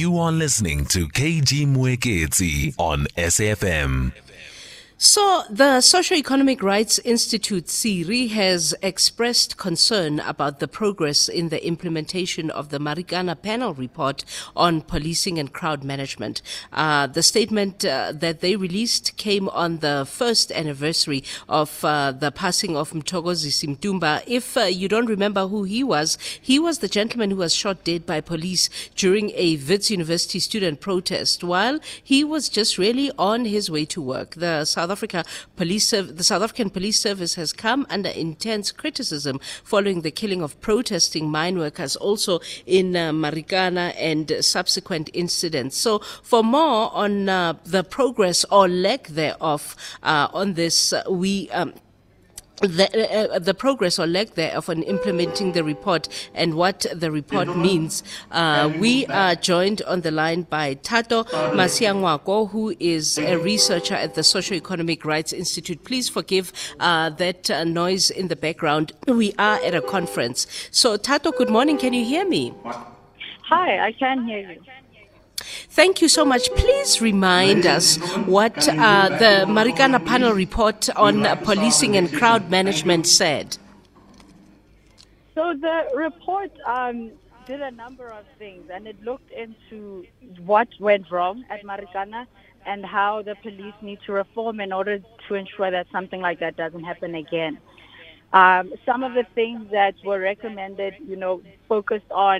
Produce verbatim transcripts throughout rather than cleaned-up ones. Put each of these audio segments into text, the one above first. You are listening to K G Mwekezi on S F M. So the Socio-Economic Rights Institute, SERI, has expressed concern about the progress in the implementation of the Marikana Panel Report on policing and crowd management. Uh, the statement uh, that they released came on the first anniversary of uh, the passing of Mthokozisi Ntumba. If uh, you don't remember who he was, he was the gentleman who was shot dead by police during a Wits University student protest while he was just really on his way to work. The South South Africa Police, the South African Police Service has come under intense criticism following the killing of protesting mine workers, also in uh, Marikana, and subsequent incidents. So, for more on uh, the progress or lack thereof uh, on this, uh, we. Um, The, uh, the progress or lack thereof on implementing the report and what the report means. Uh, we are joined on the line by Thato Masiangoako, who is a researcher at the Socio-Economic Rights Institute. Please forgive uh, that uh, noise in the background. We are at a conference. So, Thato, good morning. Can you hear me? Hi, I can hear you. Thank you so much. Please remind us what uh, the Marikana Panel Report on policing and crowd management said. So the report um, did a number of things, and it looked into what went wrong at Marikana and how the police need to reform in order to ensure that something like that doesn't happen again. Um, some of the things that were recommended, you know, focused on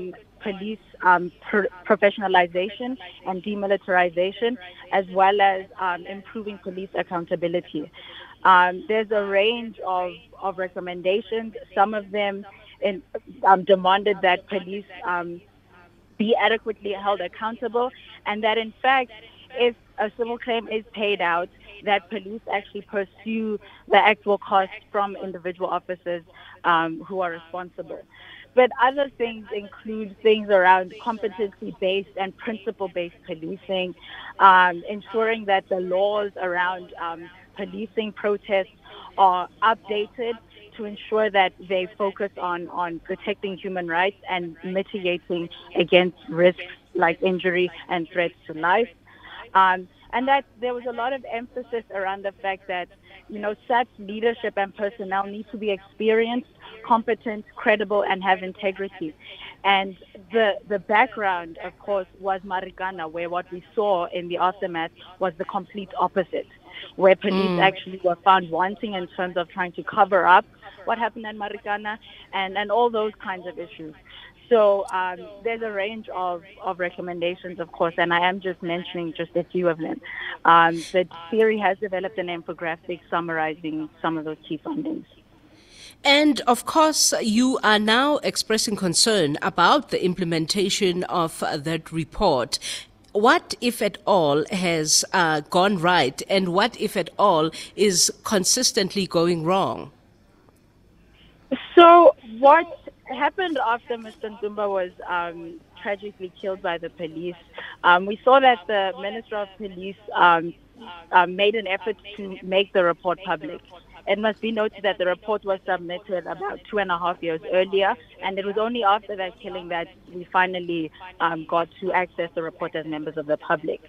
police um, per- professionalization and demilitarization, as well as um, improving police accountability. Um, there's a range of, of recommendations. Some of them in, um, demanded that police um, be adequately held accountable, and that, in fact, if a civil claim is paid out, that police actually pursue the actual cost from individual officers um, who are responsible. But other things include things around competency-based and principle-based policing, um, ensuring that the laws around um, policing protests are updated to ensure that they focus on, on protecting human rights and mitigating against risks like injury and threats to life. Um, And that there was a lot of emphasis around the fact that, you know, such leadership and personnel need to be experienced, competent, credible, and have integrity. And the the background, of course, was Marikana, where what we saw in the aftermath was the complete opposite, where police mm. actually were found wanting in terms of trying to cover up what happened at Marikana and, and all those kinds of issues. So um, there's a range of, of recommendations, of course, and I am just mentioning just a few of them. Um, the theory has developed an infographic summarizing some of those key findings. And, of course, you are now expressing concern about the implementation of that report. What, if at all, has uh, gone right, and what, if at all, is consistently going wrong? So what... What happened after Mister Ntumba was um, tragically killed by the police? Um, we saw that the Minister of Police um, uh, made an effort to make the report public. It must be noted that the report was submitted about two and a half years earlier, and it was only after that killing that we finally um, got to access the report as members of the public.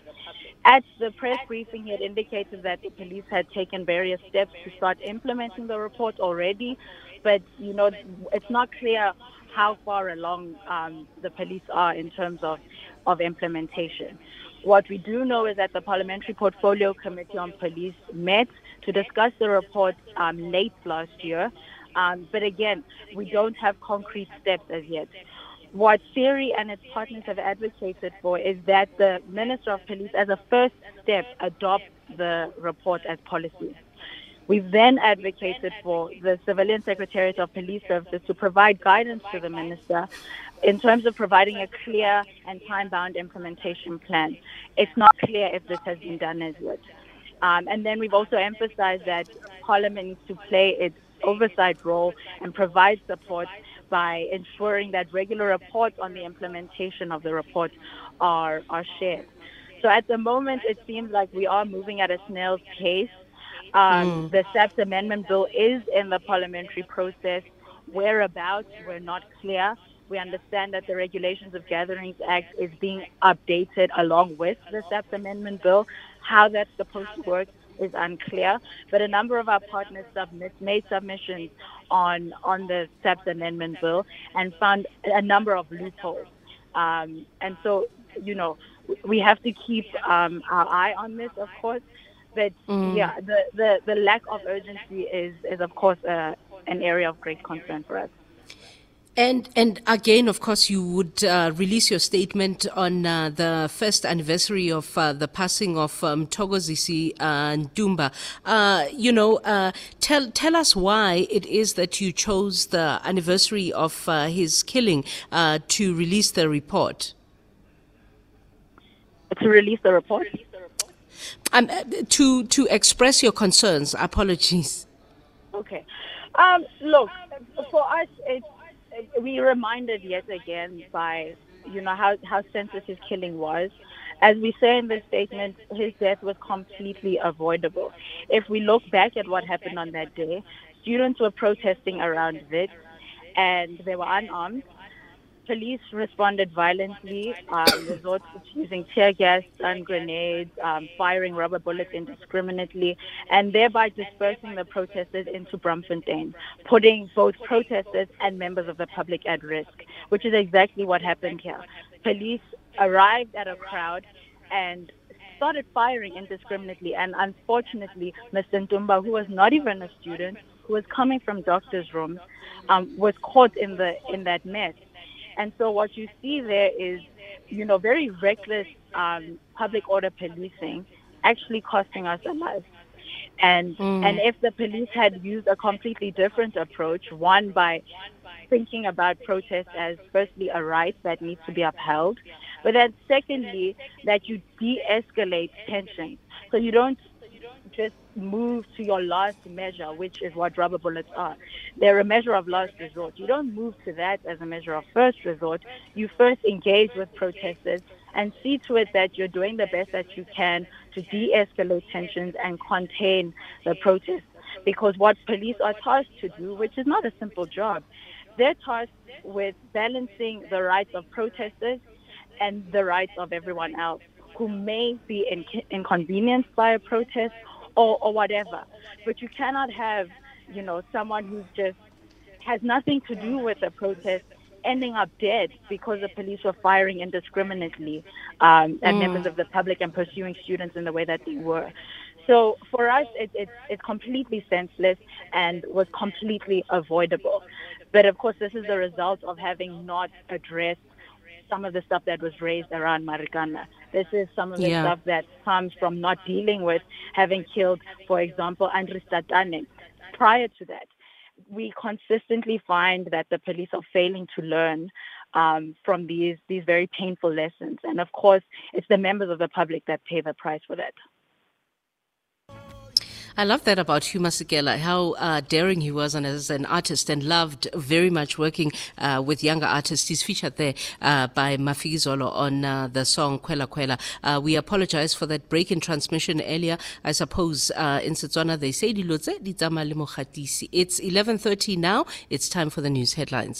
At the press briefing, he had indicated that the police had taken various steps to start implementing the report already, but, you know, it's not clear how far along um, the police are in terms of, of implementation. What we do know is that the Parliamentary Portfolio Committee on Police met to discuss the report um, late last year, um, but again, we don't have concrete steps as yet. What SERI and its partners have advocated for is that the Minister of Police, as a first step, adopt the report as policy. We've then advocated for the Civilian Secretariat of Police Services to provide guidance to the Minister in terms of providing a clear and time-bound implementation plan. It's not clear if this has been done as yet. Um, and then we've also emphasized that Parliament needs to play its oversight role and provide support by ensuring that regular reports on the implementation of the report are, are shared. So at the moment, it seems like we are moving at a snail's pace. Um, mm. The SAPS Amendment Bill is in the parliamentary process. Whereabouts, we're not clear. We understand that the Regulations of Gatherings Act is being updated along with the SAPS Amendment Bill. How that's supposed to work is unclear, but a number of our partners submit, made submissions on, on the SAPS Amendment Bill and found a number of loopholes. Um, and so, you know, we have to keep um, our eye on this, of course. But, mm. yeah, the, the, the lack of urgency is, is of course, uh, an area of great concern for us. And and again, of course, you would uh, release your statement on uh, the first anniversary of uh, the passing of Mthokozisi um, Ntumba. Uh, you know, uh, tell tell us why it is that you chose the anniversary of uh, his killing uh, to release the report. To release the report? Um, to to express your concerns. Apologies. Okay. Um, look, for us, it's. We reminded yet again by, you know, how, how senseless his killing was. As we say in the statement, his death was completely avoidable. If we look back at what happened on that day, students were protesting around Wits and they were unarmed. Police responded violently, um, resorted to using tear gas, stun grenades, um, firing rubber bullets indiscriminately, and thereby dispersing the protesters into Brumfontein, putting both protesters and members of the public at risk, which is exactly what happened here. Police arrived at a crowd and started firing indiscriminately, and unfortunately, Mister Ntumba, who was not even a student, who was coming from doctor's rooms, um, was caught in the in that mess. And so what you see there is, you know, very reckless um, public order policing actually costing us our lives. And mm. and if the police had used a completely different approach, one by thinking about protest as firstly a right that needs to be upheld, but then secondly, that you de-escalate tension. So you don't just move to your last measure, which is what rubber bullets are. They're a measure of last resort. You don't move to that as a measure of first resort. You first engage with protesters and see to it that you're doing the best that you can to de-escalate tensions and contain the protests. Because what police are tasked to do, which is not a simple job, they're tasked with balancing the rights of protesters and the rights of everyone else who may be in- inconvenienced by a protest Or, or whatever, but you cannot have, you know, someone who just has nothing to do with the protest ending up dead because the police were firing indiscriminately um, at mm. members of the public and pursuing students in the way that they were. So for us, it, it, it's completely senseless and was completely avoidable. But of course, this is the result of having not addressed some of the stuff that was raised around Marikana. This is some of the yeah. stuff that comes from not dealing with having killed, for example, Andris Stadane. Prior to that, we consistently find that the police are failing to learn um, from these, these very painful lessons. And of course, it's the members of the public that pay the price for that. I love that about Hugh Masekela, how uh, daring he was and as an artist, and loved very much working uh, with younger artists. He's featured there uh, by Mafigizolo on uh, the song Kwela Kwela. Uh, we apologize for that break in transmission earlier. I suppose uh, in Setswana they say, it's eleven thirty now. It's time for the news headlines.